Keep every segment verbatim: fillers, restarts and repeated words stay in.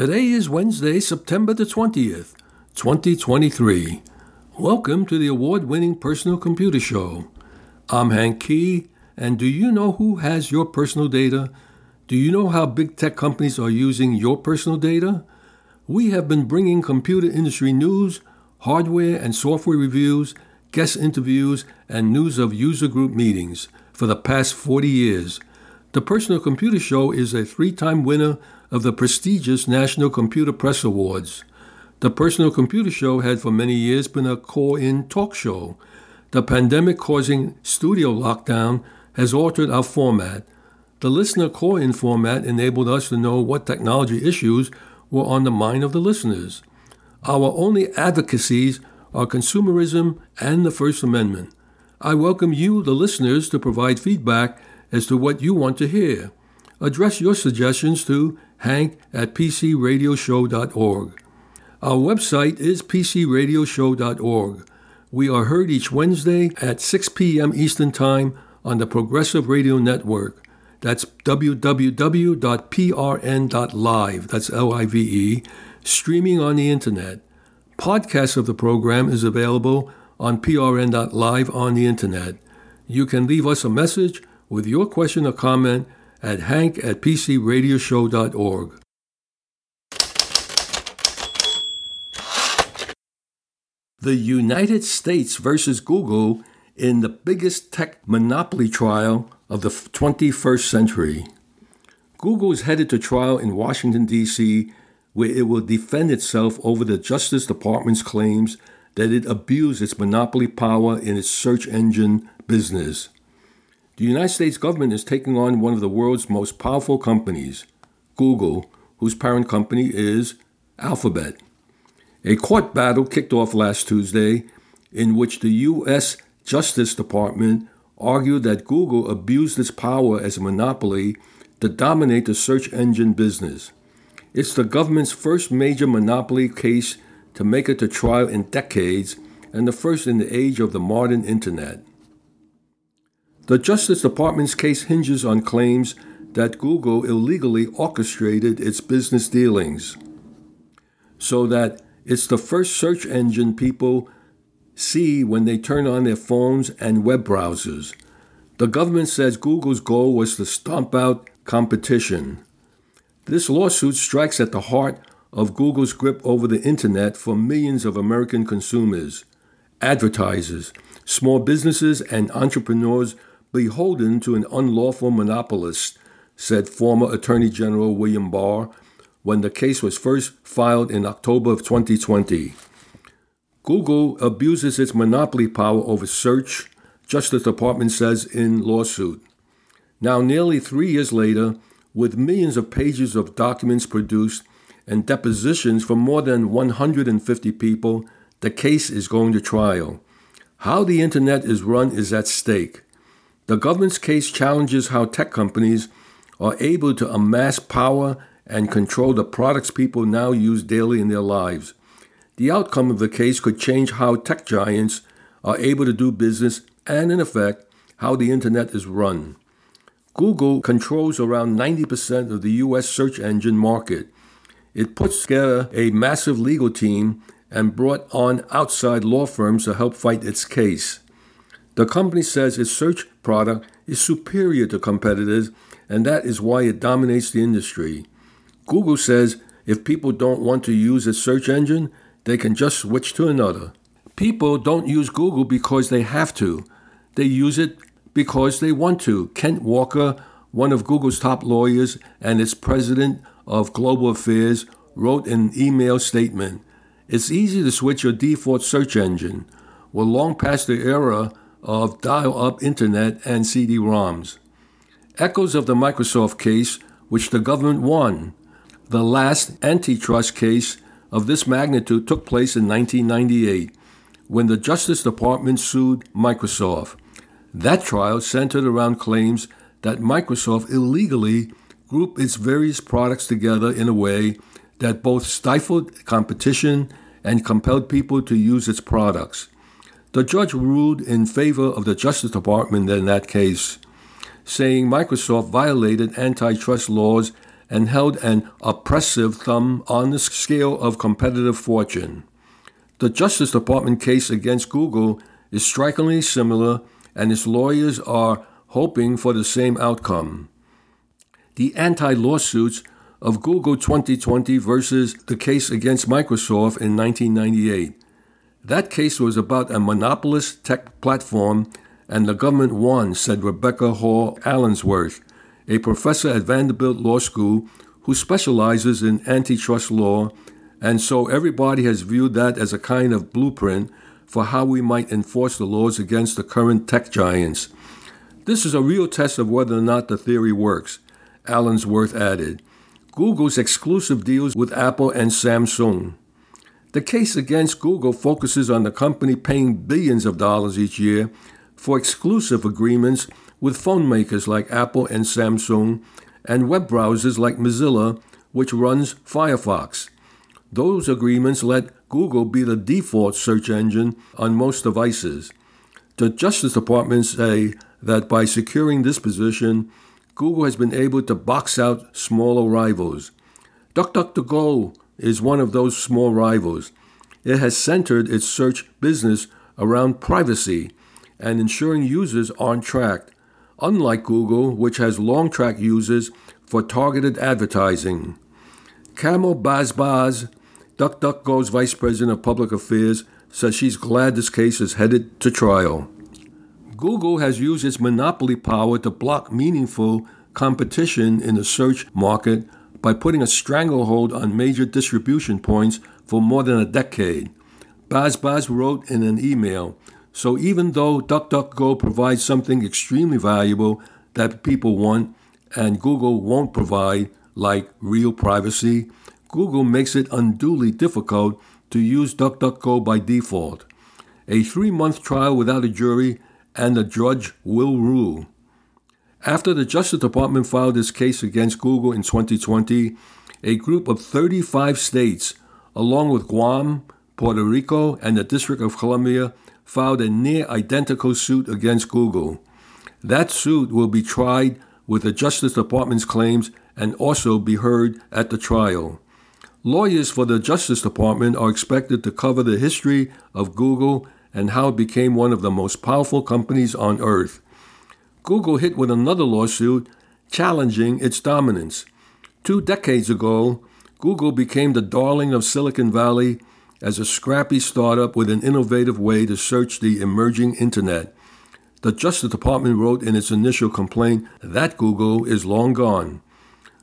Today is Wednesday, September the twentieth, twenty twenty-three. Welcome to the award-winning Personal Computer Show. I'm Hank Key, and do you know who has your personal data? Do you know how big tech companies are using your personal data? We have been bringing computer industry news, hardware and software reviews, guest interviews, and news of user group meetings for the past forty years. The Personal Computer Show is a three-time winner of the prestigious National Computer Press Awards. The Personal Computer Show had for many years been a call-in talk show. The pandemic-causing studio lockdown has altered our format. The listener call-in format enabled us to know what technology issues were on the mind of the listeners. Our only advocacies are consumerism and the First Amendment. I welcome you, the listeners, to provide feedback as to what you want to hear. Address your suggestions to hank at p c radio show dot org. Our website is p c radio show dot org. We are heard each Wednesday at six p.m. Eastern Time on the Progressive Radio Network. That's w w w dot p r n dot live, that's L I V E, streaming on the Internet. Podcasts of the program is available on p r n dot live on the Internet. You can leave us a message with your question or comment at hank at p c radio show dot org. The United States versus Google in the biggest tech monopoly trial of the twenty-first century. Google is headed to trial in Washington, D C, where it will defend itself over the Justice Department's claims that it abused its monopoly power in its search engine business. The United States government is taking on one of the world's most powerful companies, Google, whose parent company is Alphabet. A court battle kicked off last Tuesday in which the U S. Justice Department argued that Google abused its power as a monopoly to dominate the search engine business. It's the government's first major monopoly case to make it to trial in decades and the first in the age of the modern Internet. The Justice Department's case hinges on claims that Google illegally orchestrated its business dealings so that it's the first search engine people see when they turn on their phones and web browsers. The government says Google's goal was to stomp out competition. This lawsuit strikes at the heart of Google's grip over the Internet for millions of American consumers, advertisers, small businesses, and entrepreneurs beholden to an unlawful monopolist, said former Attorney General William Barr when the case was first filed in October of twenty twenty. Google abuses its monopoly power over search, Justice Department says in lawsuit. Now nearly three years later, with millions of pages of documents produced and depositions from more than one hundred fifty people, the case is going to trial. How the Internet is run is at stake. The government's case challenges how tech companies are able to amass power and control the products people now use daily in their lives. The outcome of the case could change how tech giants are able to do business and, in effect, how the Internet is run. Google controls around ninety percent of the U S search engine market. It puts together a massive legal team and brought on outside law firms to help fight its case. The company says its search product is superior to competitors, and that is why it dominates the industry. Google says if people don't want to use its search engine, they can just switch to another. People don't use Google because they have to. They use it because they want to. Kent Walker, one of Google's top lawyers and its president of global affairs, wrote an email statement. It's easy to switch your default search engine. We're long past the era of dial-up internet and C D ROMs. Echoes of the Microsoft case, which the government won. The last antitrust case of this magnitude took place in nineteen ninety-eight, when the Justice Department sued Microsoft. That trial centered around claims that Microsoft illegally grouped its various products together in a way that both stifled competition and compelled people to use its products. The judge ruled in favor of the Justice Department in that case, saying Microsoft violated antitrust laws and held an oppressive thumb on the scale of competitive fortune. The Justice Department case against Google is strikingly similar, and its lawyers are hoping for the same outcome. The anti-lawsuits of Google twenty twenty versus the case against Microsoft in nineteen ninety-eight. That case was about a monopolist tech platform, and the government won, said Rebecca Hall Allensworth, a professor at Vanderbilt Law School who specializes in antitrust law, and so everybody has viewed that as a kind of blueprint for how we might enforce the laws against the current tech giants. This is a real test of whether or not the theory works, Allensworth added. Google's exclusive deals with Apple and Samsung. The case against Google focuses on the company paying billions of dollars each year for exclusive agreements with phone makers like Apple and Samsung and web browsers like Mozilla, which runs Firefox. Those agreements let Google be the default search engine on most devices. The Justice Department say that by securing this position, Google has been able to box out smaller rivals. DuckDuckGo is one of those small rivals. It has centered its search business around privacy and ensuring users aren't tracked, unlike Google, which has long tracked users for targeted advertising. Kamal Bazbaz, DuckDuckGo's Vice President of Public Affairs, says she's glad this case is headed to trial. Google has used its monopoly power to block meaningful competition in the search market by putting a stranglehold on major distribution points for more than a decade. Bazbaz wrote in an email, so even though DuckDuckGo provides something extremely valuable that people want and Google won't provide, like real privacy, Google makes it unduly difficult to use DuckDuckGo by default. A three-month trial without a jury and the judge will rule. After the Justice Department filed its case against Google in twenty twenty, a group of thirty-five states, along with Guam, Puerto Rico, and the District of Columbia, filed a near-identical suit against Google. That suit will be tried with the Justice Department's claims and also be heard at the trial. Lawyers for the Justice Department are expected to cover the history of Google and how it became one of the most powerful companies on earth. Google hit with another lawsuit challenging its dominance. Two decades ago, Google became the darling of Silicon Valley as a scrappy startup with an innovative way to search the emerging internet. The Justice Department wrote in its initial complaint that Google is long gone.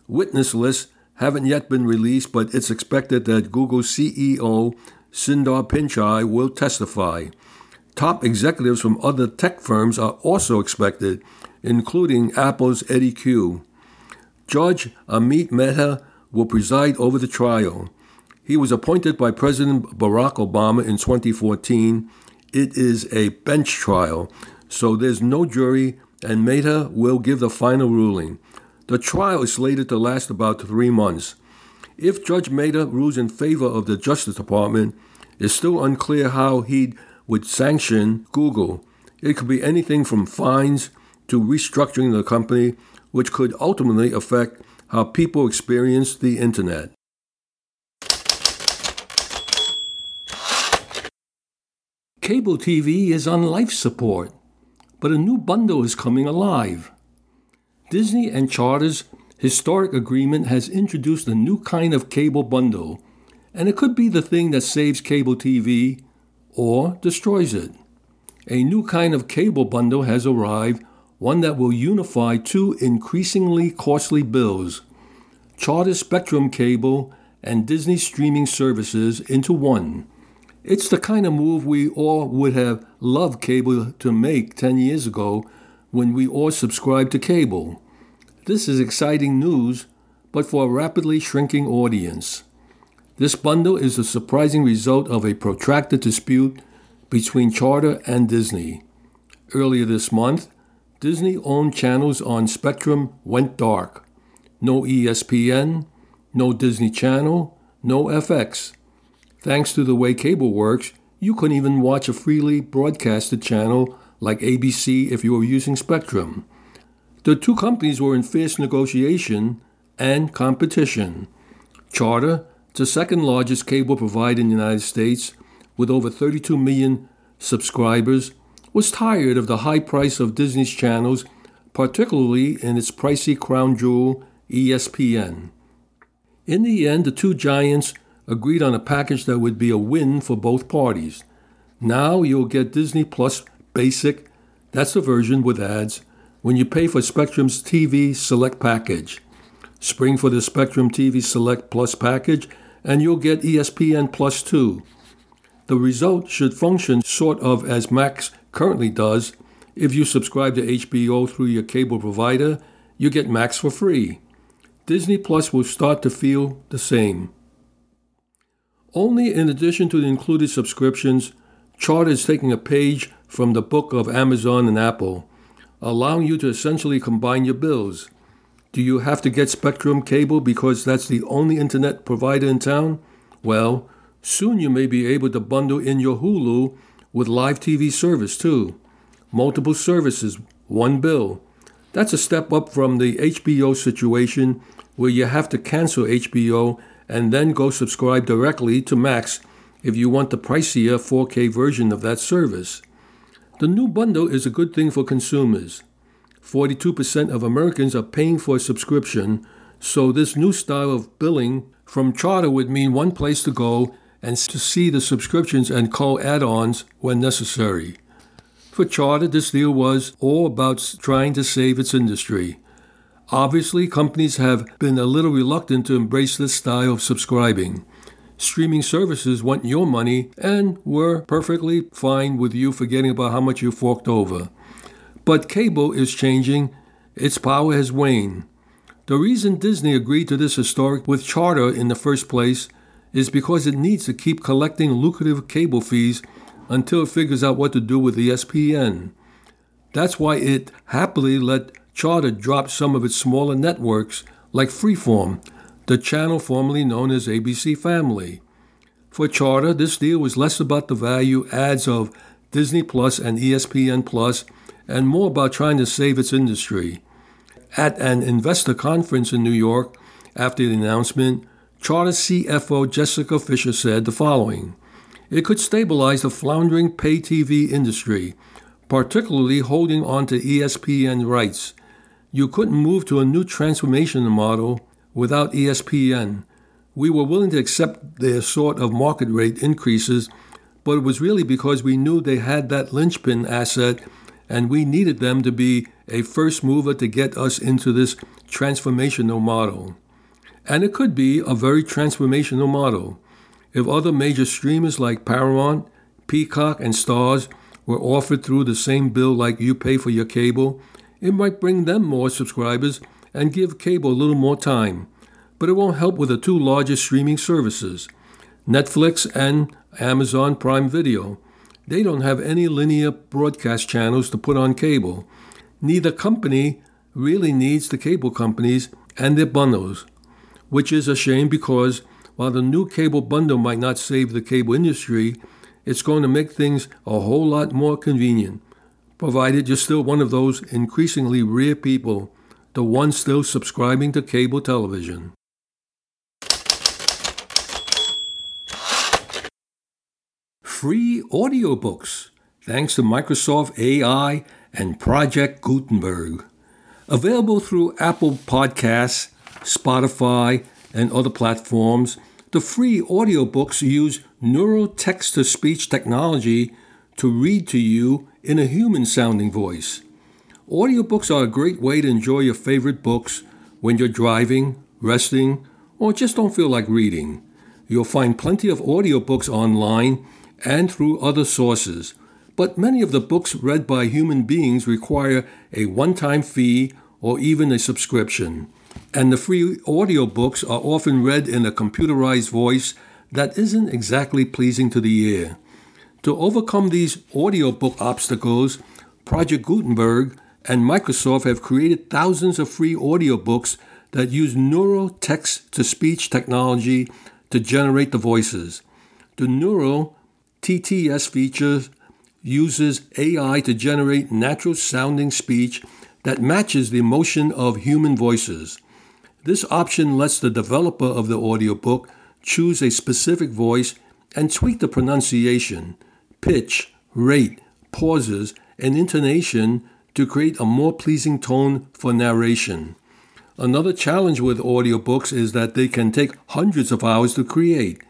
Witness lists haven't yet been released, but it's expected that Google C E O Sundar Pichai will testify. Top executives from other tech firms are also expected, including Apple's Eddie Q. Judge Amit Mehta will preside over the trial. He was appointed by President Barack Obama in twenty fourteen. It is a bench trial, so there's no jury, and Mehta will give the final ruling. The trial is slated to last about three months. If Judge Mehta rules in favor of the Justice Department, it's still unclear how he would sanction Google. It could be anything from fines to restructuring the company, which could ultimately affect how people experience the internet. Cable T V is on life support, but a new bundle is coming alive. Disney and Charter's historic agreement has introduced a new kind of cable bundle, and it could be the thing that saves cable T V or destroys it. A new kind of cable bundle has arrived, one that will unify two increasingly costly bills, Charter Spectrum Cable and Disney Streaming Services, into one. It's the kind of move we all would have loved cable to make ten years ago, when we all subscribe to cable. This is exciting news, but for a rapidly shrinking audience. This bundle is the surprising result of a protracted dispute between Charter and Disney. Earlier this month, Disney-owned channels on Spectrum went dark. No E S P N, no Disney Channel, no F X. Thanks to the way cable works, you couldn't even watch a freely broadcasted channel like A B C if you were using Spectrum. The two companies were in fierce negotiation, and competition. Charter, the second largest cable provider in the United States, with over thirty-two million subscribers, was tired of the high price of Disney's channels, particularly in its pricey crown jewel, E S P N. In the end, the two giants agreed on a package that would be a win for both parties. Now you'll get Disney Plus Basic, that's the version with ads, when you pay for Spectrum's T V Select package. Spring for the Spectrum T V Select Plus package, and you'll get E S P N Plus too. The result should function sort of as Max currently does. If you subscribe to H B O through your cable provider, you get Max for free. Disney Plus will start to feel the same. Only in addition to the included subscriptions, Charter is taking a page from the book of Amazon and Apple, allowing you to essentially combine your bills. Do you have to get Spectrum Cable because that's the only internet provider in town? Well, soon you may be able to bundle in your Hulu with live T V service too. Multiple services, one bill. That's a step up from the H B O situation where you have to cancel H B O and then go subscribe directly to Max if you want the pricier four K version of that service. The new bundle is a good thing for consumers. forty-two percent of Americans are paying for a subscription, so this new style of billing from Charter would mean one place to go and to see the subscriptions and call add-ons when necessary. For Charter, this deal was all about trying to save its industry. Obviously, companies have been a little reluctant to embrace this style of subscribing. Streaming services want your money and were perfectly fine with you forgetting about how much you forked over. But cable is changing. Its power has waned. The reason Disney agreed to this historic with Charter in the first place is because it needs to keep collecting lucrative cable fees until it figures out what to do with E S P N. That's why it happily let Charter dropped some of its smaller networks, like Freeform, the channel formerly known as A B C Family. For Charter, this deal was less about the value adds of Disney Plus and E S P N Plus, and more about trying to save its industry. At an investor conference in New York, after the announcement, Charter C F O Jessica Fisher said the following: "It could stabilize the floundering pay T V industry, particularly holding on to E S P N rights. You couldn't move to a new transformation model without E S P N. We were willing to accept their sort of market rate increases, but it was really because we knew they had that linchpin asset and we needed them to be a first mover to get us into this transformational model. And it could be a very transformational model. If other major streamers like Paramount, Peacock, and Starz were offered through the same bill like you pay for your cable, it might bring them more subscribers and give cable a little more time, but it won't help with the two largest streaming services, Netflix and Amazon Prime Video. They don't have any linear broadcast channels to put on cable. Neither company really needs the cable companies and their bundles, which is a shame because while the new cable bundle might not save the cable industry, it's going to make things a whole lot more convenient, provided you're still one of those increasingly rare people, the one still subscribing to cable television." Free audiobooks, thanks to Microsoft A I and Project Gutenberg. Available through Apple Podcasts, Spotify, and other platforms, the free audiobooks use neural text-to-speech technology to read to you in a human-sounding voice. Audiobooks are a great way to enjoy your favorite books when you're driving, resting, or just don't feel like reading. You'll find plenty of audiobooks online and through other sources, but many of the books read by human beings require a one-time fee or even a subscription, and the free audiobooks are often read in a computerized voice that isn't exactly pleasing to the ear. To overcome these audiobook obstacles, Project Gutenberg and Microsoft have created thousands of free audiobooks that use neural text-to-speech technology to generate the voices. The neural T T S feature uses A I to generate natural-sounding speech that matches the emotion of human voices. This option lets the developer of the audiobook choose a specific voice and tweak the pronunciation, pitch, rate, pauses, and intonation to create a more pleasing tone for narration. Another challenge with audiobooks is that they can take hundreds of hours to create,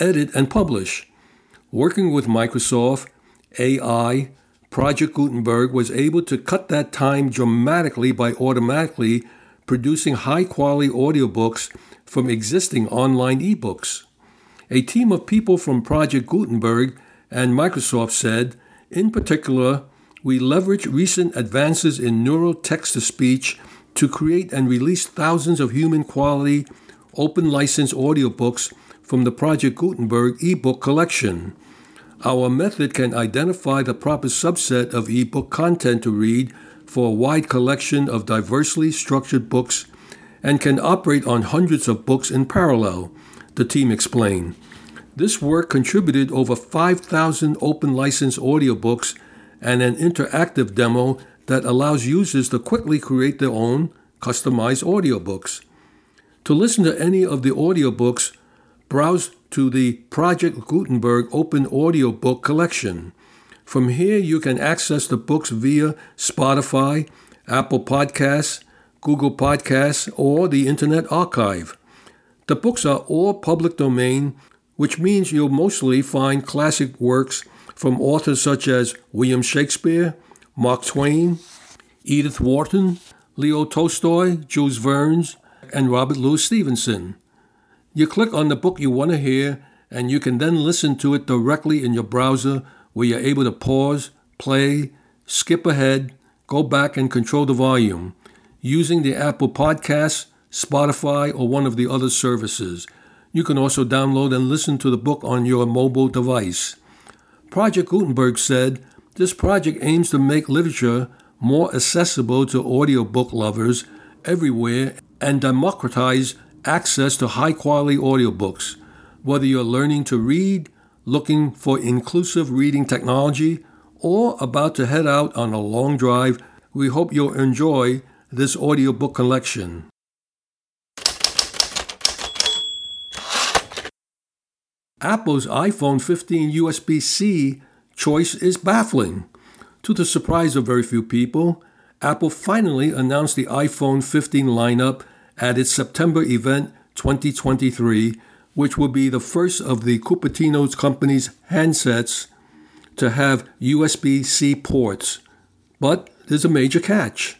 edit, and publish. Working with Microsoft, A I, Project Gutenberg was able to cut that time dramatically by automatically producing high-quality audiobooks from existing online ebooks. A team of people from Project Gutenberg and Microsoft said, in particular, we leverage recent advances in neural text-to-speech to create and release thousands of human-quality, open-license audiobooks from the Project Gutenberg ebook collection. Our method can identify the proper subset of ebook content to read for a wide collection of diversely structured books and can operate on hundreds of books in parallel, the team explained. This work contributed over five thousand open license audiobooks and an interactive demo that allows users to quickly create their own customized audiobooks. To listen to any of the audiobooks, browse to the Project Gutenberg Open Audiobook Collection. From here, you can access the books via Spotify, Apple Podcasts, Google Podcasts, or the Internet Archive. The books are all public domain, which means you'll mostly find classic works from authors such as William Shakespeare, Mark Twain, Edith Wharton, Leo Tolstoy, Jules Verne, and Robert Louis Stevenson. You click on the book you want to hear, and you can then listen to it directly in your browser, where you're able to pause, play, skip ahead, go back, and control the volume using the Apple Podcasts, Spotify, or one of the other services. You can also download and listen to the book on your mobile device. Project Gutenberg said, this project aims to make literature more accessible to audiobook lovers everywhere and democratize access to high-quality audiobooks. Whether you're learning to read, looking for inclusive reading technology, or about to head out on a long drive, we hope you'll enjoy this audiobook collection. Apple's iPhone fifteen U S B C choice is baffling. To the surprise of very few people, Apple finally announced the iPhone fifteen lineup at its September event twenty twenty-three, which will be the first of the Cupertino company's handsets to have U S B C ports. But there's a major catch.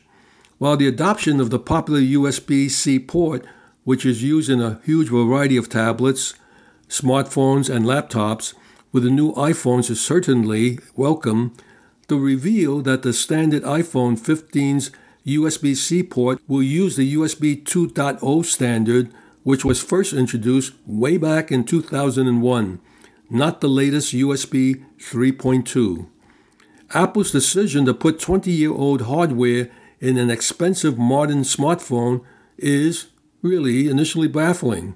While the adoption of the popular U S B C port, which is used in a huge variety of tablets, smartphones, and laptops, with the new iPhones is certainly welcome, the reveal that the standard iPhone fifteen's U S B C port will use the U S B two point oh standard, which was first introduced way back in two thousand one, not the latest U S B three point two. Apple's decision to put twenty-year-old hardware in an expensive modern smartphone is really initially baffling.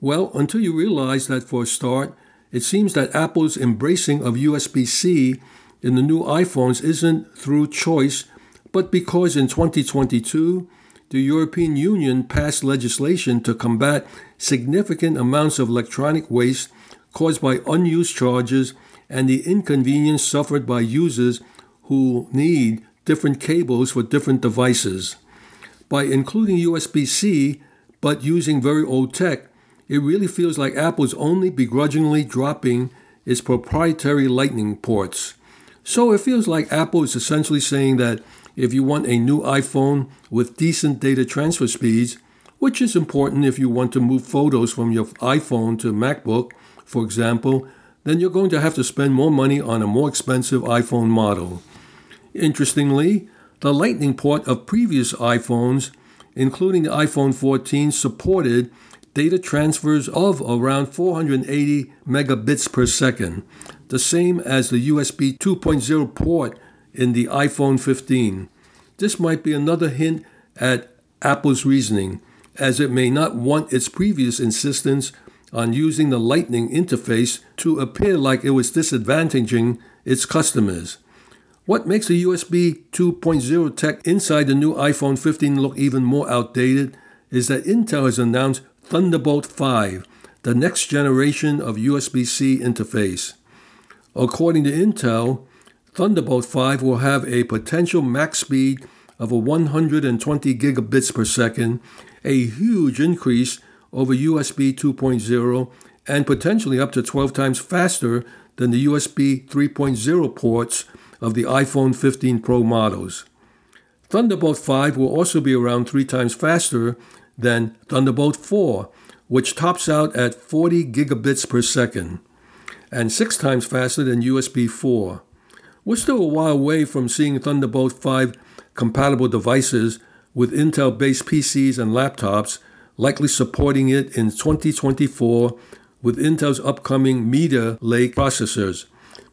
Well, until you realize that for a start, it seems that Apple's embracing of U S B C in the new iPhones isn't through choice, but because in twenty twenty-two, the European Union passed legislation to combat significant amounts of electronic waste caused by unused charges and the inconvenience suffered by users who need different cables for different devices. By including U S B C, but using very old tech, it really feels like Apple's only begrudgingly dropping its proprietary Lightning ports. So it feels like Apple is essentially saying that if you want a new iPhone with decent data transfer speeds, which is important if you want to move photos from your iPhone to MacBook, for example, then you're going to have to spend more money on a more expensive iPhone model. Interestingly, the Lightning port of previous iPhones, including the iPhone fourteen, supported data transfers of around four hundred eighty megabits per second, the same as the U S B two point oh port in the iPhone fifteen. This might be another hint at Apple's reasoning, as it may not want its previous insistence on using the Lightning interface to appear like it was disadvantaging its customers. What makes the U S B two point oh tech inside the new iPhone fifteen look even more outdated is that Intel has announced Thunderbolt five, the next generation of U S B C interface. According to Intel, Thunderbolt five will have a potential max speed of a one hundred twenty gigabits per second, a huge increase over U S B two point oh, and potentially up to twelve times faster than the U S B three point oh ports of the iPhone fifteen Pro models. Thunderbolt five will also be around three times faster than Thunderbolt four, which tops out at forty gigabits per second, and six times faster than U S B four. We're still a while away from seeing Thunderbolt five compatible devices with Intel-based P Cs and laptops, likely supporting it in twenty twenty-four with Intel's upcoming Meteor Lake processors.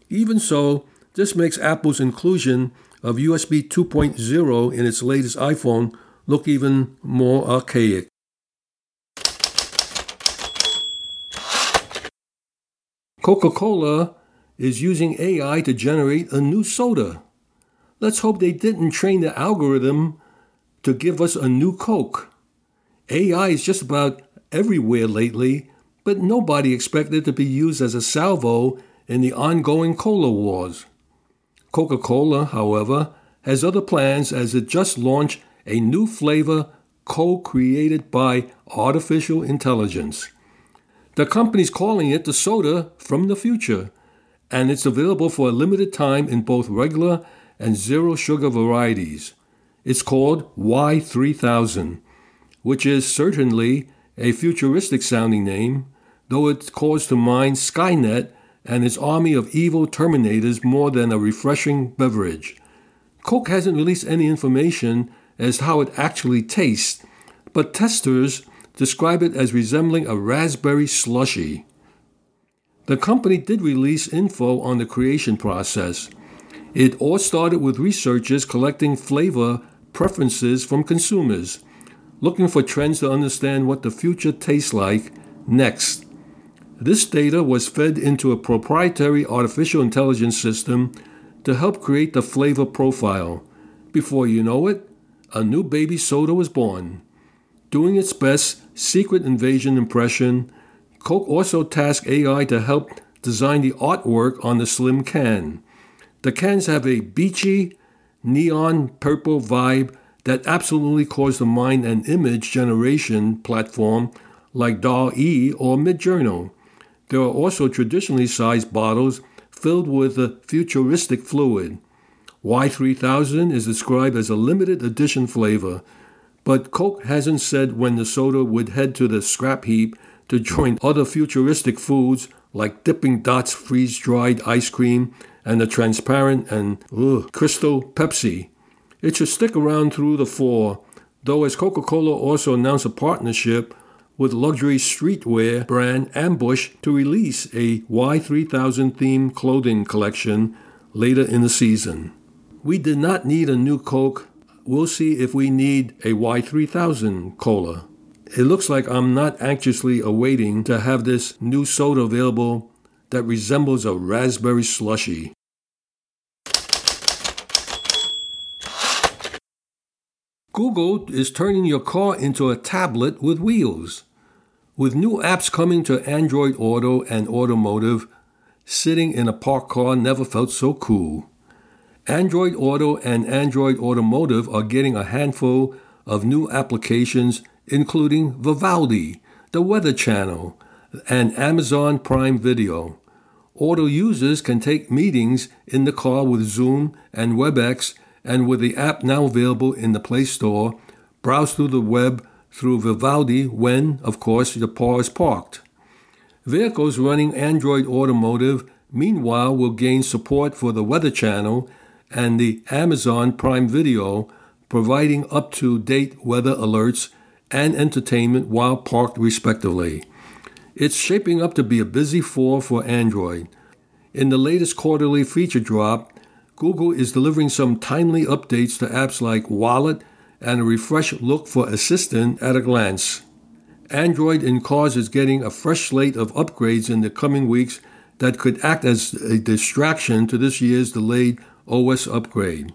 Even so, this makes Apple's inclusion of U S B two point oh in its latest iPhone look even more archaic. Coca-Cola is using A I to generate a new soda. Let's hope they didn't train the algorithm to give us a new Coke. A I is just about everywhere lately, but nobody expected it to be used as a salvo in the ongoing cola wars. Coca-Cola, however, has other plans as it just launched a new flavor co-created by artificial intelligence. The company's calling it the soda from the future, and it's available for a limited time in both regular and zero-sugar varieties. It's called Y three thousand, which is certainly a futuristic-sounding name, though it calls to mind Skynet and its army of evil Terminators more than a refreshing beverage. Coke hasn't released any information as to how it actually tastes, but testers describe it as resembling a raspberry slushy. The company did release info on the creation process. It all started with researchers collecting flavor preferences from consumers, looking for trends to understand what the future tastes like next. This data was fed into a proprietary artificial intelligence system to help create the flavor profile. Before you know it, a new baby soda was born. Doing its best secret invasion impression, Coke also tasked A I to help design the artwork on the slim can. The cans have a beachy, neon purple vibe that absolutely calls to mind an image generation platform like DALL-E or Midjourney. There are also traditionally sized bottles filled with a futuristic fluid. Y three thousand is described as a limited edition flavor, but Coke hasn't said when the soda would head to the scrap heap to join other futuristic foods like Dipping Dot's freeze-dried ice cream and the transparent and ugh, crystal Pepsi. It should stick around through the fall, though as Coca-Cola also announced a partnership with luxury streetwear brand Ambush to release a Y three thousand-themed clothing collection later in the season. We did not need a new Coke. We'll see if we need a Y three thousand cola. It looks like I'm not anxiously awaiting to have this new soda available that resembles a raspberry slushy. Google is turning your car into a tablet with wheels. With new apps coming to Android Auto and Automotive, sitting in a parked car never felt so cool. Android Auto and Android Automotive are getting a handful of new applications, including Vivaldi, the Weather Channel, and Amazon Prime Video. Auto users can take meetings in the car with Zoom and WebEx, and with the app now available in the Play Store, browse through the web through Vivaldi when, of course, the car is parked. Vehicles running Android Automotive, meanwhile, will gain support for the Weather Channel and the Amazon Prime Video, providing up-to-date weather alerts and entertainment while parked respectively. It's shaping up to be a busy fall for Android. In the latest quarterly feature drop, Google is delivering some timely updates to apps like Wallet and a refreshed look for Assistant at a glance. Android in cars is getting a fresh slate of upgrades in the coming weeks that could act as a distraction to this year's delayed O S upgrade.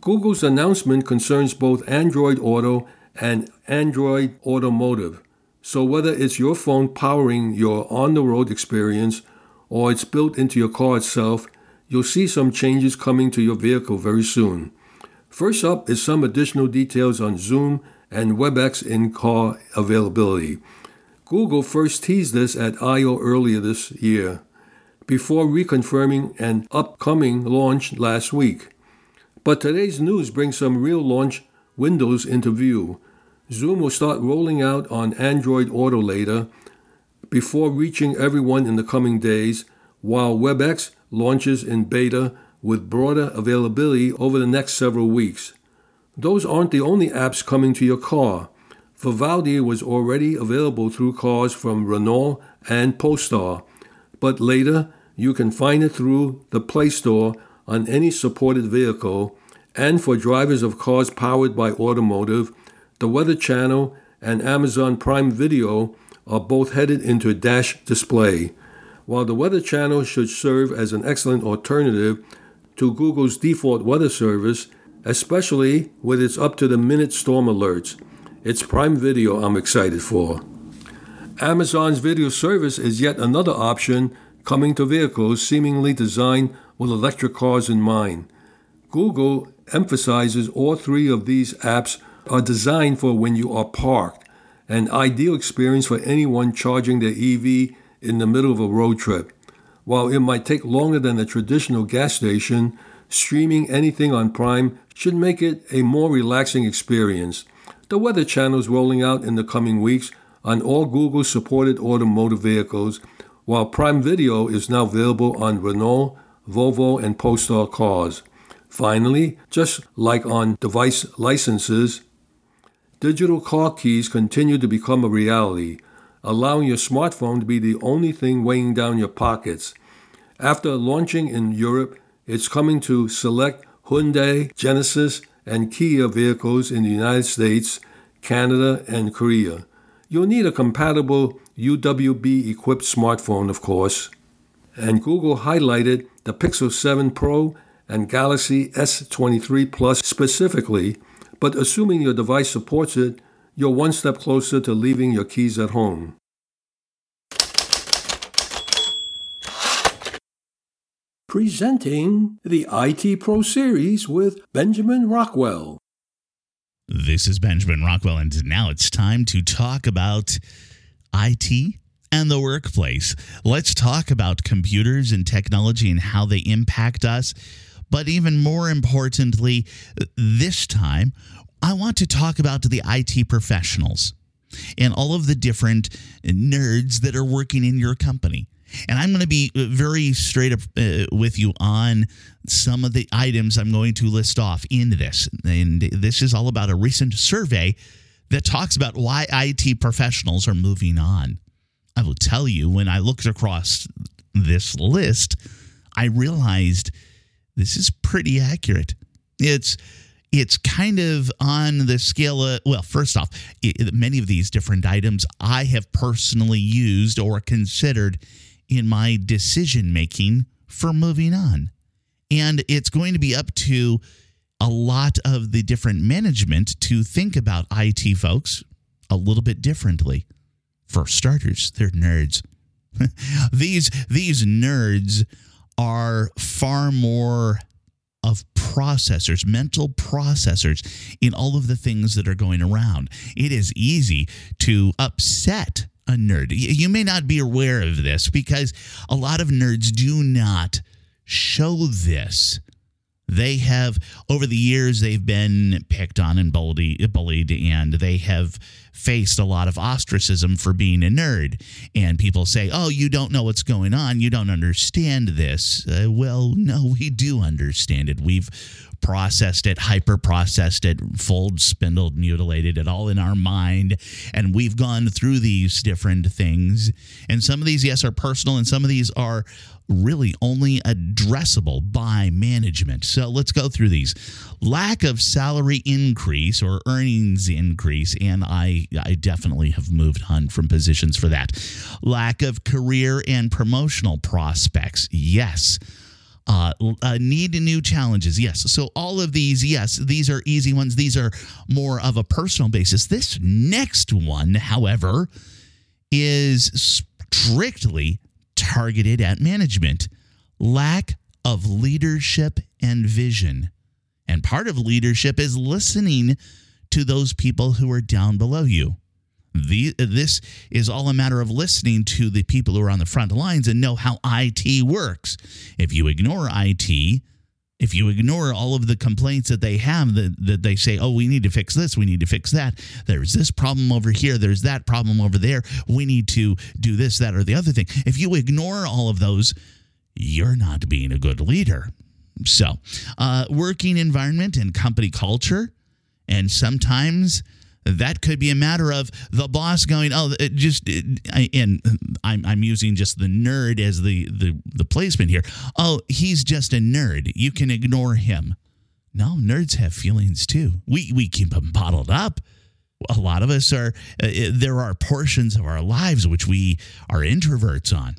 Google's announcement concerns both Android Auto and Android Automotive. So whether it's your phone powering your on-the-road experience or it's built into your car itself, you'll see some changes coming to your vehicle very soon. First up is some additional details on Zoom and WebEx in-car availability. Google first teased this at I O earlier this year, before reconfirming an upcoming launch last week. But today's news brings some real launch windows into view. Zoom will start rolling out on Android Auto later, before reaching everyone in the coming days, while WebEx launches in beta with broader availability over the next several weeks. Those aren't the only apps coming to your car. Vivaldi was already available through cars from Renault and Polestar, but later you can find it through the Play Store on any supported vehicle, and for drivers of cars powered by automotive, the Weather Channel and Amazon Prime Video are both headed into a dash display. While the Weather Channel should serve as an excellent alternative to Google's default weather service, especially with its up-to-the-minute storm alerts, it's Prime Video I'm excited for. Amazon's video service is yet another option coming to vehicles seemingly designed with electric cars in mind. Google emphasizes all three of these apps are designed for when you are parked, an ideal experience for anyone charging their E V in the middle of a road trip. While it might take longer than a traditional gas station, streaming anything on Prime should make it a more relaxing experience. The Weather Channel is rolling out in the coming weeks on all Google-supported automotive vehicles, while Prime Video is now available on Renault, Volvo, and Polestar cars. Finally, just like on device licenses, digital car keys continue to become a reality, allowing your smartphone to be the only thing weighing down your pockets. After launching in Europe, it's coming to select Hyundai, Genesis, and Kia vehicles in the United States, Canada, and Korea. You'll need a compatible U W B-equipped smartphone, of course. And Google highlighted the Pixel seven Pro and Galaxy S twenty-three Plus specifically, but assuming your device supports it, you're one step closer to leaving your keys at home. Presenting the I T Pro Series with Benjamin Rockwell. This is Benjamin Rockwell, and now it's time to talk about I T and the workplace. Let's talk about computers and technology and how they impact us. But even more importantly, this time, I want to talk about the I T professionals and all of the different nerds that are working in your company. And I'm going to be very straight up uh, with you on some of the items I'm going to list off in this. And this is all about a recent survey that talks about why I T professionals are moving on. I will tell you, when I looked across this list, I realized this is pretty accurate. It's it's kind of on the scale of, well, first off, it, many of these different items I have personally used or considered in my decision-making for moving on. And it's going to be up to a lot of the different management to think about I T folks a little bit differently. For starters, they're nerds. These these nerds are far more of processors, mental processors in all of the things that are going around. It is easy to upset a nerd. You may not be aware of this because a lot of nerds do not show this. They have, over the years, they've been picked on and bullied, and they have faced a lot of ostracism for being a nerd. And people say, oh, you don't know what's going on. You don't understand this. Uh, well, no, we do understand it. We've processed it, hyper-processed it, fold, spindled, mutilated it all in our mind. And we've gone through these different things. And some of these, yes, are personal, and some of these are really only addressable by management. So let's go through these. Lack of salary increase or earnings increase, and I, I definitely have moved on from positions for that. Lack of career and promotional prospects. Yes, Uh, uh, need new challenges. Yes. So all of these, yes, these are easy ones. These are more of a personal basis. This next one, however, is strictly targeted at management. Lack of leadership and vision. And part of leadership is listening to those people who are down below you. The, this is all a matter of listening to the people who are on the front lines and know how I T works. If you ignore I T, if you ignore all of the complaints that they have, that, that they say, oh, we need to fix this, we need to fix that. There's this problem over here. There's that problem over there. We need to do this, that, or the other thing. If you ignore all of those, you're not being a good leader. So uh, working environment and company culture, and sometimes that could be a matter of the boss going, oh, it just, it, and I'm, I'm using just the nerd as the, the, the placement here. Oh, he's just a nerd. You can ignore him. No, nerds have feelings too. We, we keep them bottled up. A lot of us are, uh, there are portions of our lives which we are introverts on.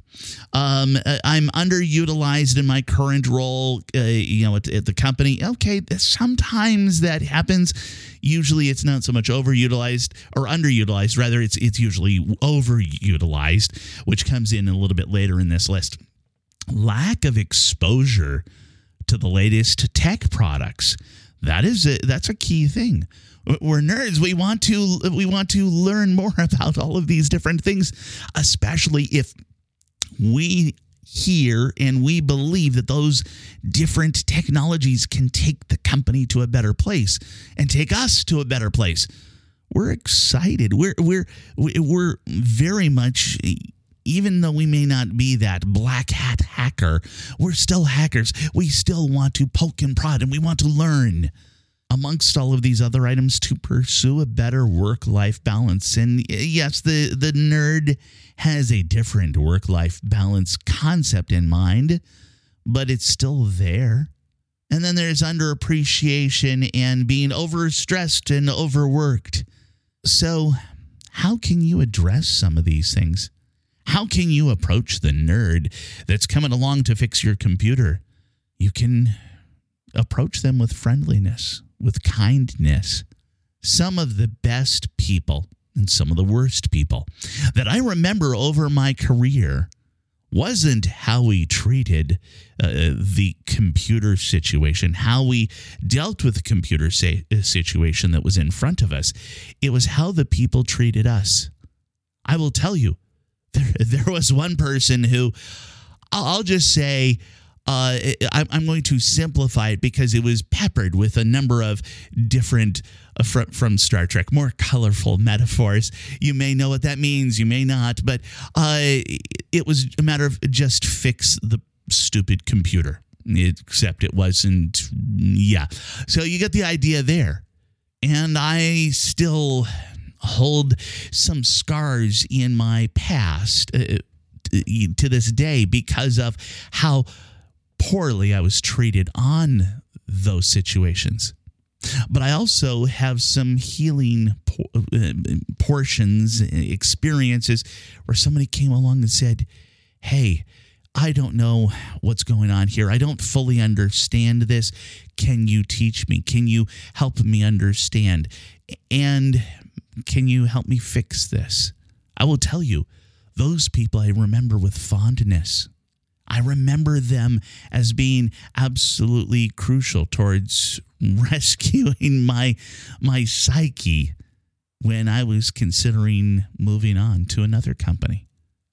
Um, I'm underutilized in my current role, uh, you know, at, at the company. Okay, sometimes that happens. Usually it's not so much overutilized or underutilized. Rather, it's it's usually overutilized, which comes in a little bit later in this list. Lack of exposure to the latest tech products. That is a, that's a key thing. We're nerds. We want to we want to learn more about all of these different things, especially if we hear and we believe that those different technologies can take the company to a better place and take us to a better place. We're excited. We're we're we're very much, even though we may not be that black hat hacker, we're still hackers. We still want to poke and prod, and we want to learn. Amongst all of these other items, to pursue a better work-life balance. And yes, the, the nerd has a different work-life balance concept in mind, but it's still there. And then there's underappreciation and being overstressed and overworked. So how can you address some of these things? How can you approach the nerd that's coming along to fix your computer? You can approach them with friendliness, with kindness. Some of the best people and some of the worst people that I remember over my career wasn't how we treated uh, the computer situation, how we dealt with the computer sa- situation that was in front of us. It was how the people treated us. I will tell you, there, there was one person who, I'll just say, Uh, I'm going to simplify it because it was peppered with a number of different, uh, from, from Star Trek, more colorful metaphors. You may know what that means. You may not. But uh, it was a matter of just fix the stupid computer, except it wasn't. Yeah. So you get the idea there. And I still hold some scars in my past uh, to this day because of how poorly I was treated on those situations. But I also have some healing por- uh, portions, experiences where somebody came along and said, hey, I don't know what's going on here. I don't fully understand this. Can you teach me? Can you help me understand? And can you help me fix this? I will tell you, those people I remember with fondness. I remember them as being absolutely crucial towards rescuing my my psyche when I was considering moving on to another company.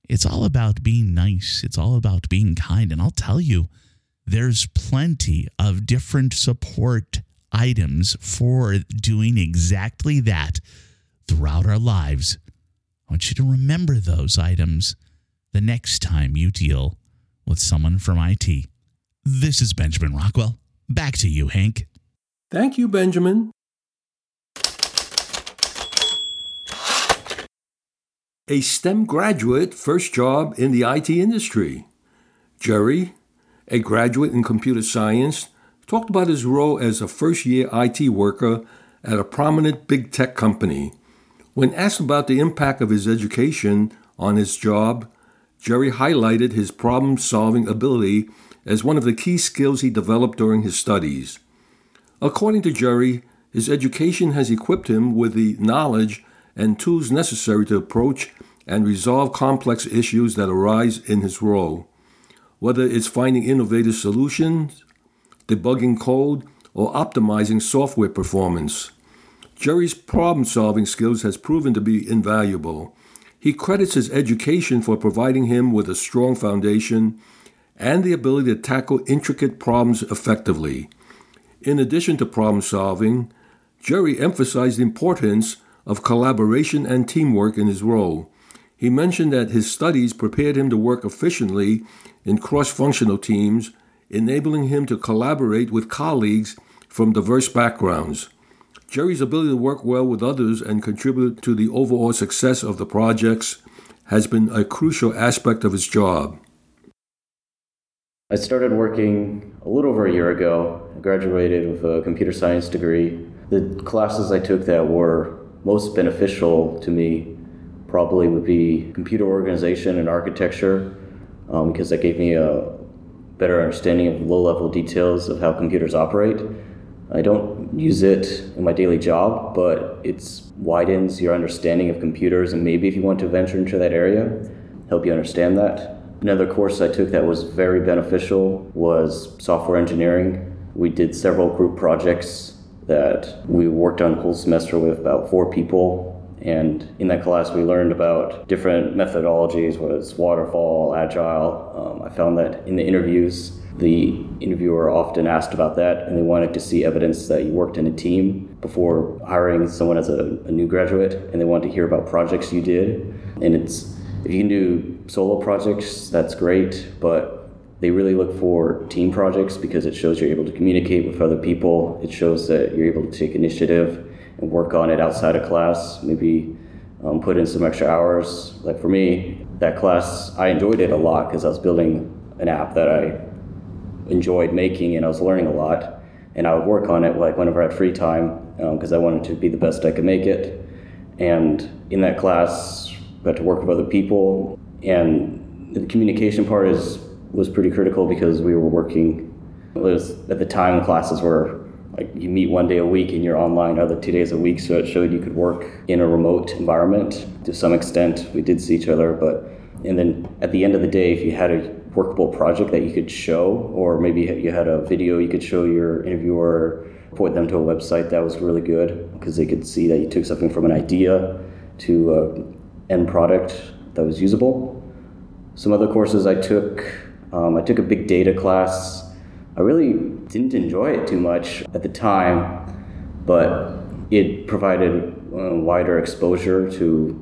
It's all about being nice. It's all about being kind. And I'll tell you, there's plenty of different support items for doing exactly that throughout our lives. I want you to remember those items the next time you deal with someone from I T. This is Benjamin Rockwell. Back to you, Hank. Thank you, Benjamin. A STEM graduate, first job in the I T industry. Jerry, a graduate in computer science, talked about his role as a first-year I T worker at a prominent big tech company. When asked about the impact of his education on his job, Jerry highlighted his problem-solving ability as one of the key skills he developed during his studies. According to Jerry, his education has equipped him with the knowledge and tools necessary to approach and resolve complex issues that arise in his role. Whether it's finding innovative solutions, debugging code, or optimizing software performance, Jerry's problem-solving skills has proven to be invaluable. He credits his education for providing him with a strong foundation and the ability to tackle intricate problems effectively. In addition to problem-solving, Jerry emphasized the importance of collaboration and teamwork in his role. He mentioned that his studies prepared him to work efficiently in cross-functional teams, enabling him to collaborate with colleagues from diverse backgrounds. Jerry's ability to work well with others and contribute to the overall success of the projects has been a crucial aspect of his job. I started working a little over a year ago. I graduated with a computer science degree. The classes I took that were most beneficial to me probably would be computer organization and architecture, um, because that gave me a better understanding of low-level details of how computers operate. I don't use it in my daily job, but it widens your understanding of computers, and maybe if you want to venture into that area, help you understand that. Another course I took that was very beneficial was software engineering. We did several group projects that we worked on a whole semester with about four people. And in that class, we learned about different methodologies, whether it's waterfall, agile. Um, I found that in the interviews, the interviewer often asked about that, and they wanted to see evidence that you worked in a team before hiring someone as a, a new graduate, and they wanted to hear about projects you did. And it's if you can do solo projects, that's great, but they really look for team projects because it shows you're able to communicate with other people. It shows that you're able to take initiative and work on it outside of class, maybe um, put in some extra hours. Like for me, that class, I enjoyed it a lot because I was building an app that I enjoyed making and I was learning a lot. And I would work on it like whenever I had free time because um, I wanted to be the best I could make it. And in that class, I got to work with other people. And the communication part is was pretty critical because we were working, it was at the time classes were like you meet one day a week and you're online other two days a week, so it showed you could work in a remote environment. To some extent, we did see each other, but and then at the end of the day, if you had a workable project that you could show, or maybe you had a video you could show your interviewer, point them to a website, that was really good because they could see that you took something from an idea to an end product that was usable. Some other courses I took, um, I took a big data class. I really didn't enjoy it too much at the time, but it provided uh, wider exposure to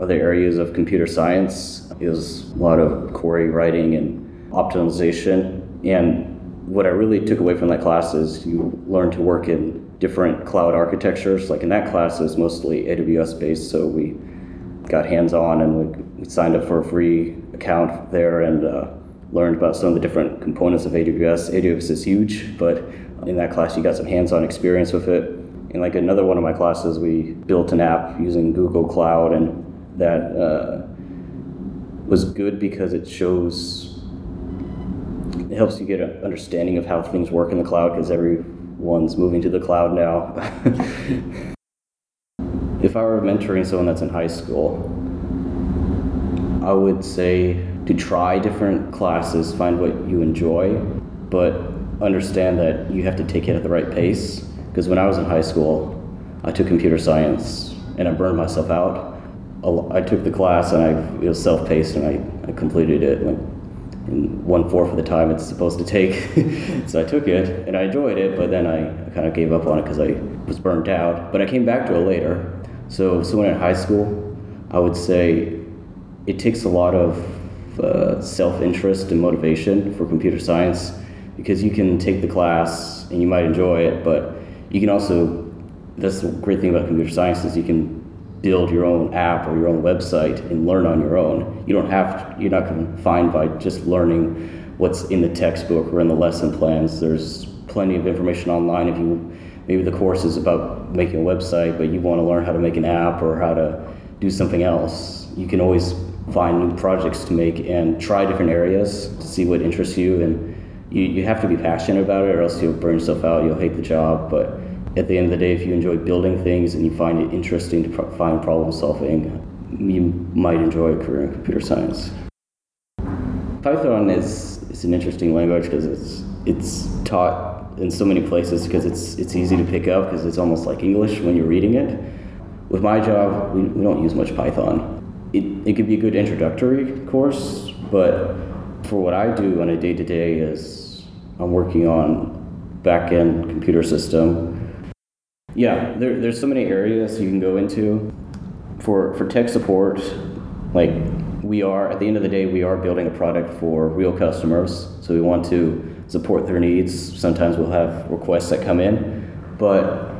other areas of computer science. It was a lot of query writing and optimization. And what I really took away from that class is you learn to work in different cloud architectures. Like in that class, it was mostly A W S-based, so we got hands-on and we signed up for a free account there and uh, learned about some of the different components of A W S. A W S is huge, but in that class you got some hands-on experience with it. In like another one of my classes, we built an app using Google Cloud, and that uh, was good because it shows, it helps you get an understanding of how things work in the cloud because everyone's moving to the cloud now. If I were mentoring someone that's in high school, I would say to try different classes, find what you enjoy, but understand that you have to take it at the right pace. Because when I was in high school, I took computer science and I burned myself out. I took the class and I, it was self-paced and I, I completed it like in one-fourth of the time it's supposed to take. So I took it and I enjoyed it, but then I kind of gave up on it because I was burnt out. But I came back to it later. So someone in high school, I would say it takes a lot of Uh, self-interest and motivation for computer science because you can take the class and you might enjoy it, but you can also, that's the great thing about computer science is you can build your own app or your own website and learn on your own. You don't have to, you're not confined by just learning what's in the textbook or in the lesson plans. There's plenty of information online. If you, maybe the course is about making a website, but you want to learn how to make an app or how to do something else, you can always find new projects to make and try different areas to see what interests you and you, you have to be passionate about it, or else you'll burn yourself out, you'll hate the job. But at the end of the day, if you enjoy building things and you find it interesting to pro- find problem solving, you might enjoy a career in computer science. Python is, is an interesting language because it's it's taught in so many places because it's it's easy to pick up because it's almost like English when you're reading it. With my job, we, we don't use much Python. It it could be a good introductory course, but for what I do on a day-to-day is I'm working on back-end computer system. Yeah, there, there's so many areas you can go into. For for tech support, like we are, at the end of the day, we are building a product for real customers, so we want to support their needs. Sometimes we'll have requests that come in, but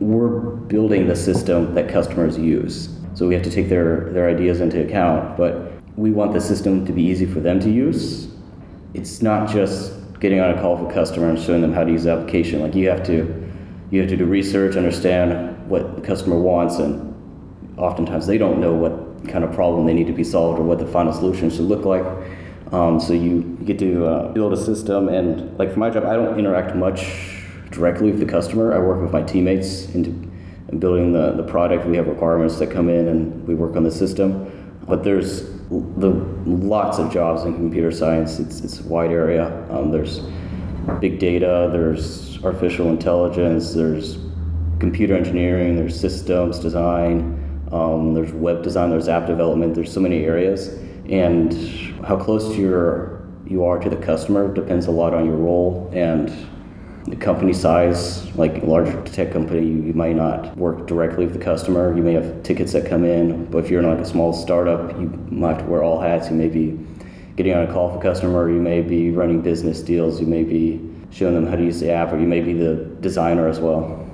we're building the system that customers use. So we have to take their, their ideas into account, but we want the system to be easy for them to use. It's not just getting on a call with a customer and showing them how to use the application. Like you have to you have to do research, understand what the customer wants, and oftentimes they don't know what kind of problem they need to be solved or what the final solution should look like. Um, so you get to uh, build a system, and like for my job, I don't interact much directly with the customer. I work with my teammates in building the, the product. We have requirements that come in and we work on the system. But there's the lots of jobs in computer science. It's it's a wide area. Um, there's big data, there's artificial intelligence, there's computer engineering, there's systems design, um, there's web design, there's app development, there's so many areas. And how close to your, you are to the customer depends a lot on your role and the company size. Like a larger tech company, you, you might not work directly with the customer. You may have tickets that come in, but if you're in like a small startup, you might have to wear all hats. You may be getting on a call for a customer, you may be running business deals, you may be showing them how to use the app, or you may be the designer as well.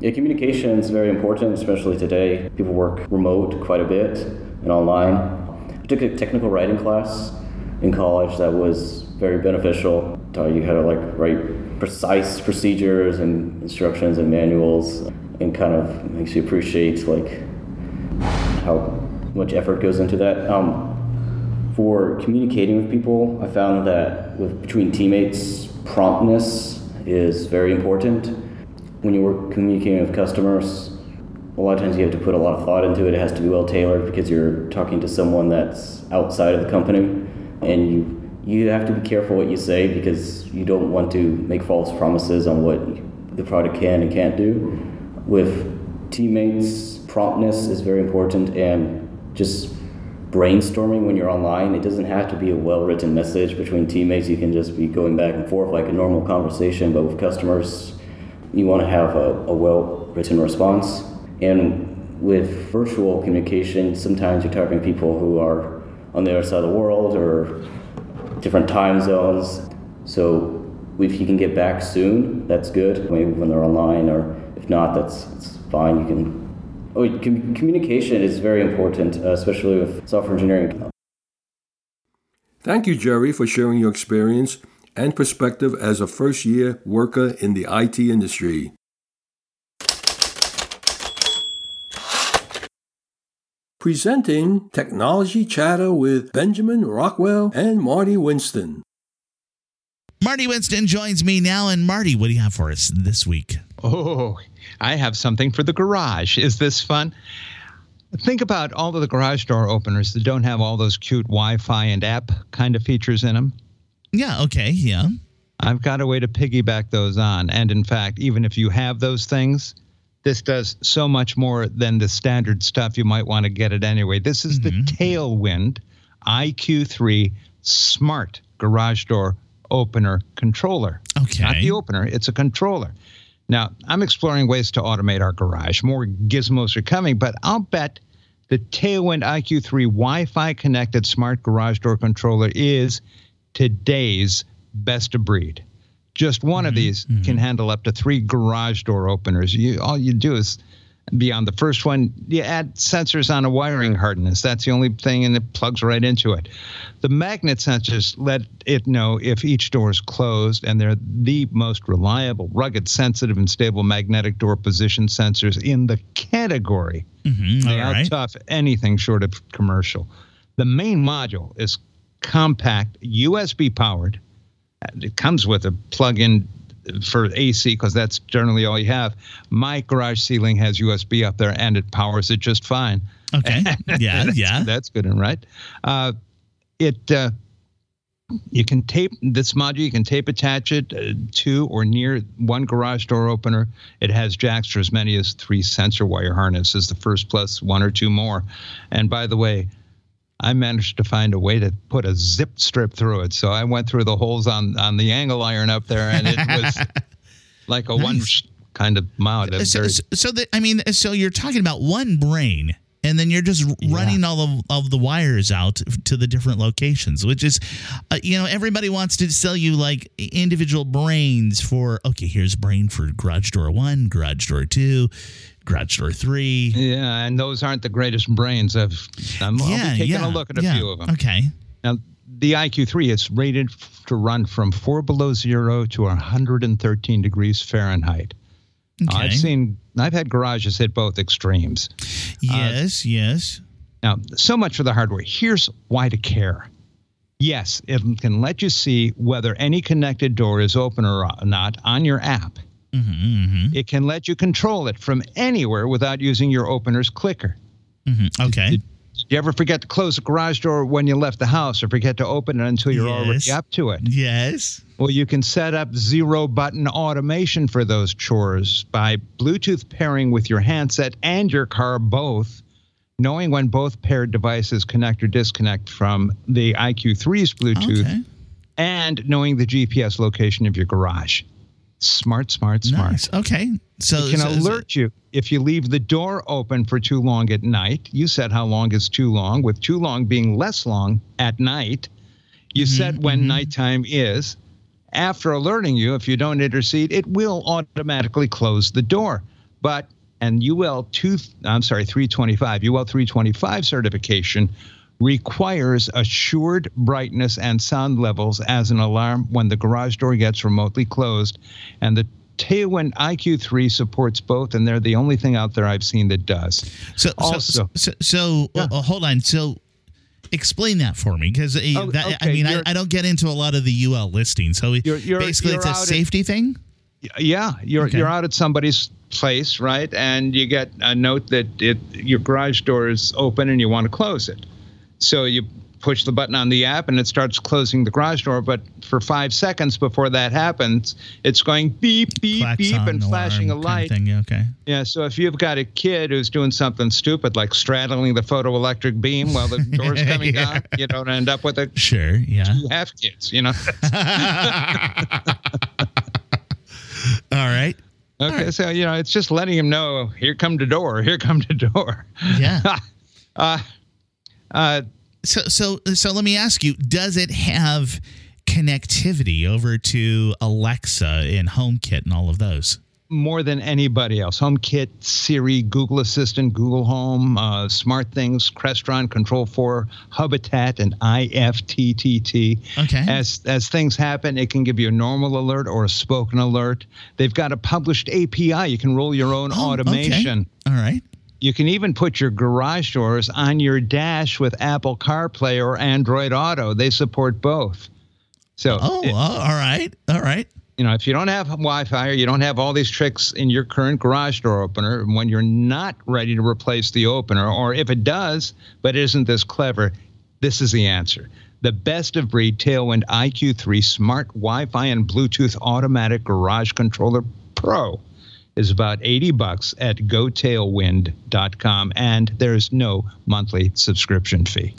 Yeah, communication is very important, especially today. People work remote quite a bit and online. I took a technical writing class in college that was very beneficial. You had to like write precise procedures and instructions and manuals, and kind of makes you appreciate like how much effort goes into that. Um, for communicating with people, I found that with between teammates, promptness is very important. When you work communicating with customers, a lot of times you have to put a lot of thought into it. It has to be well tailored because you're talking to someone that's outside of the company, and you You have to be careful what you say because you don't want to make false promises on what the product can and can't do. With teammates, promptness is very important, and just brainstorming when you're online. It doesn't have to be a well-written message between teammates. You can just be going back and forth like a normal conversation, but with customers, you want to have a, a well-written response. And with virtual communication, sometimes you're talking to people who are on the other side of the world or different time zones. So if you can get back soon, that's good. Maybe when they're online, or if not, that's, that's fine. You can. Oh, com- communication is very important, uh, especially with software engineering. Thank you, Jerry, for sharing your experience and perspective as a first-year worker in the I T industry. Presenting Technology Chatter with Benjamin Rockwell and Marty Winston. Marty Winston joins me now. And Marty, what do you have for us this week? Oh, I have something for the garage. Is this fun? Think about all of the garage door openers that don't have all those cute Wi-Fi and app kind of features in them. Yeah, okay, yeah. I've got a way to piggyback those on. And in fact, even if you have those things, this does so much more than the standard stuff. You might want to get it anyway. This is mm-hmm. the Tailwind I Q three Smart Garage Door Opener Controller. Okay. Not the opener. It's a controller. Now, I'm exploring ways to automate our garage. More gizmos are coming, but I'll bet the Tailwind I Q three Wi-Fi connected Smart Garage Door Controller is today's best of breed. Just one mm-hmm. of these mm-hmm. can handle up to three garage door openers. You, all you do is, beyond the first one, you add sensors on a wiring harness. That's the only thing, and it plugs right into it. The magnet sensors let it know if each door is closed, and they're the most reliable, rugged, sensitive, and stable magnetic door position sensors in the category. Mm-hmm. They right. out-tough anything short of commercial. The main module is compact, U S B-powered, It comes with a plug-in for A C because that's generally all you have. My garage ceiling has U S B up there, and it powers it just fine. Okay. Yeah, that's, yeah. That's good and right. Uh, it uh, you can tape this module. You can tape attach it uh, to or near one garage door opener. It has jacks for as many as three sensor wire harnesses. The first plus one or two more. And by the way, I managed to find a way to put a zip strip through it. So I went through the holes on, on the angle iron up there, and it was like a nice. One kind of mod. So, very... so that, I mean, so you're talking about one brain, and then you're just running yeah. all of, of the wires out to the different locations, which is, uh, you know, everybody wants to sell you like individual brains for, okay, here's brain for garage door one, garage door two, garage door three. Yeah, and those aren't the greatest brains. I've, I'm, yeah, I'll be taking yeah, a look at a yeah. few of them. Okay. Now, the I Q three, it's rated to run from four below zero to one hundred thirteen degrees Fahrenheit. Okay. I've seen, I've had garages hit both extremes. Yes, uh, yes. Now, so much for the hardware. Here's why to care. Yes, it can let you see whether any connected door is open or not on your app. Mm-hmm, mm-hmm. It can let you control it from anywhere without using your opener's clicker. Mm-hmm. Okay. Did, did you ever forget to close the garage door when you left the house or forget to open it until you're yes. already up to it? Yes. Well, you can set up zero-button automation for those chores by Bluetooth pairing with your handset and your car both, knowing when both paired devices connect or disconnect from the I Q three's Bluetooth, okay. and knowing the G P S location of your garage. Smart, smart, smart. Nice. Okay. So it can so, alert so, you if you leave the door open for too long at night. You set how long is too long, with too long being less long at night. You mm-hmm, set when mm-hmm. nighttime is. After alerting you, if you don't intercede, it will automatically close the door. But an U L two, I'm sorry, three twenty-five, U L three twenty-five certification requires assured brightness and sound levels as an alarm when the garage door gets remotely closed. And the Tailwind I Q three supports both, and they're the only thing out there I've seen that does. So, also, so, so, so yeah. uh, hold on. So. Explain that for me, because uh, oh, okay. I mean, I, I don't get into a lot of the U L listing, so you're, you're, basically you're it's a safety at, thing? Yeah, you're okay. you're out at somebody's place, right, and you get a note that it your garage door is open and you want to close it. So you push the button on the app, and it starts closing the garage door, but for five seconds before that happens, it's going beep, beep, Klaxon beep, and flashing a light. Kind of thing. Okay. Yeah, so if you've got a kid who's doing something stupid, like straddling the photoelectric beam while the door's coming yeah. down, you don't end up with a sure, yeah. two half-kids, you know? All right. Okay, All right. so, you know, it's just letting him know, here come the door, here come the door. Yeah. uh, uh, So so so let me ask you, does it have connectivity over to Alexa and HomeKit and all of those? More than anybody else. HomeKit, Siri, Google Assistant, Google Home, uh, SmartThings, Crestron, Control four, Hubitat, and I F T T T. Okay. As, as things happen, it can give you a normal alert or a spoken alert. They've got a published A P I. You can roll your own oh, automation. Okay. All right. You can even put your garage doors on your dash with Apple CarPlay or Android Auto. They support both. So, oh, it, all right. All right. You know, if you don't have Wi-Fi or you don't have all these tricks in your current garage door opener, when you're not ready to replace the opener, or if it does but isn't this clever, this is the answer. The best of breed Tailwind I Q three Smart Wi-Fi and Bluetooth Automatic Garage Controller Pro is about eighty bucks at go tailwind dot com, and there's no monthly subscription fee.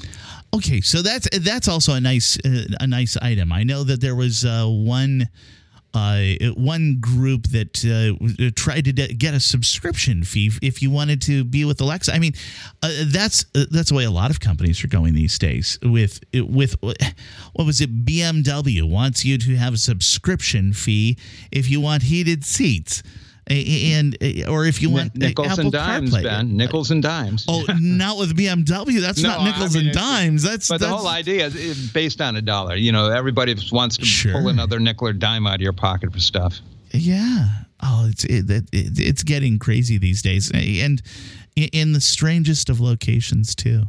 Okay, so that's that's also a nice uh, a nice item. I know that there was uh, one uh, one group that uh, tried to de- get a subscription fee if you wanted to be with Alexa. I mean, uh, that's uh, that's the way a lot of companies are going these days. With with what was it? B M W wants you to have a subscription fee if you want heated seats. And or if you want nickels Apple and dimes, CarPlay. Ben, nickels and dimes. Oh, not with B M W. That's no, not nickels I mean, and dimes. That's but that's, the whole idea is based on a dollar. You know, everybody wants to sure. pull another nickel or dime out of your pocket for stuff. Yeah. Oh, it's it, it, it's getting crazy these days, and in the strangest of locations too.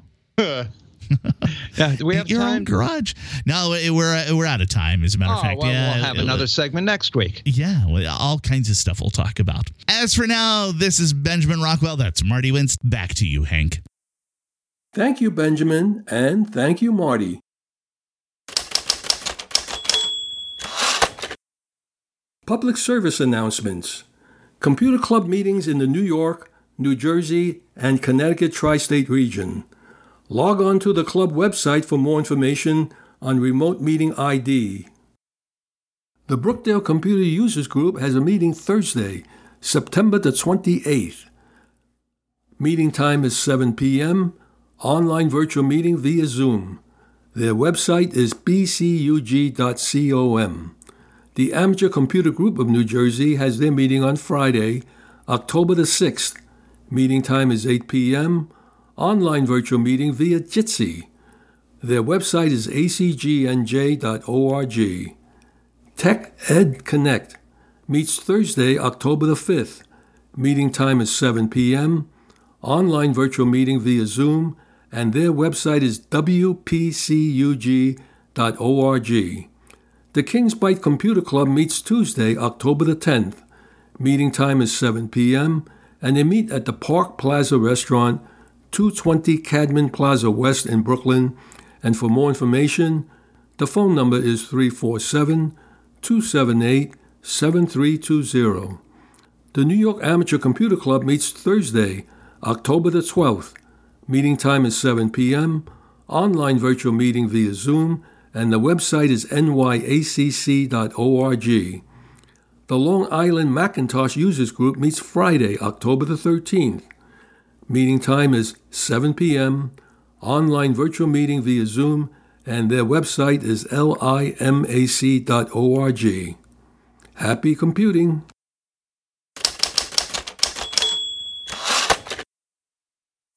Yeah, do we have your time? Own garage? No, we're we're out of time. As a matter of oh, fact, well, yeah, we'll have it, another it, segment next week. Yeah, all kinds of stuff we'll talk about. As for now, this is Benjamin Rockwell. That's Marty Wentz. Back to you, Hank. Thank you, Benjamin, and thank you, Marty. Public service announcements. Computer Club meetings in the New York, New Jersey, and Connecticut tri-state region. Log on to the club website for more information on remote meeting I D. The Brookdale Computer Users Group has a meeting Thursday, September the twenty-eighth. Meeting time is seven p.m., online virtual meeting via Zoom. Their website is b c u g dot com. The Amateur Computer Group of New Jersey has their meeting on Friday, October the sixth. Meeting time is eight p.m., online virtual meeting via Jitsi. Their website is a c g n j dot org. Tech Ed Connect meets Thursday, October the fifth. Meeting time is seven p.m., online virtual meeting via Zoom, and their website is w p c u g dot org. The Kings Bite Computer Club meets Tuesday, October the tenth. Meeting time is seven p.m., and they meet at the Park Plaza Restaurant, two twenty Cadman Plaza West in Brooklyn. And for more information, the phone number is three four seven, two seven eight, seven three two zero. The New York Amateur Computer Club meets Thursday, October the twelfth. Meeting time is seven p.m., online virtual meeting via Zoom, and the website is n y a c c dot org. The Long Island Macintosh Users Group meets Friday, October the thirteenth. Meeting time is seven p.m., online virtual meeting via Zoom, and their website is limac dot org. Happy computing!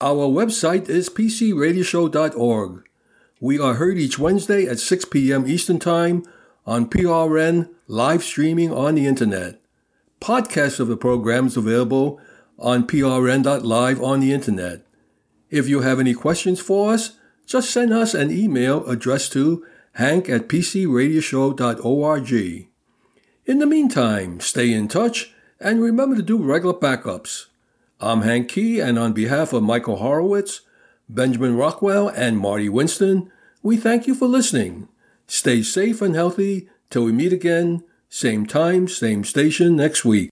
Our website is p c radio show dot org. We are heard each Wednesday at six p.m. Eastern Time on P R N, live streaming on the Internet. Podcasts of the program is available on p r n dot live on the Internet. If you have any questions for us, just send us an email addressed to hank at p c radio show dot org. In the meantime, stay in touch and remember to do regular backups. I'm Hank Key, and on behalf of Michael Horowitz, Benjamin Rockwell, and Marty Winston, we thank you for listening. Stay safe and healthy till we meet again, same time, same station next week.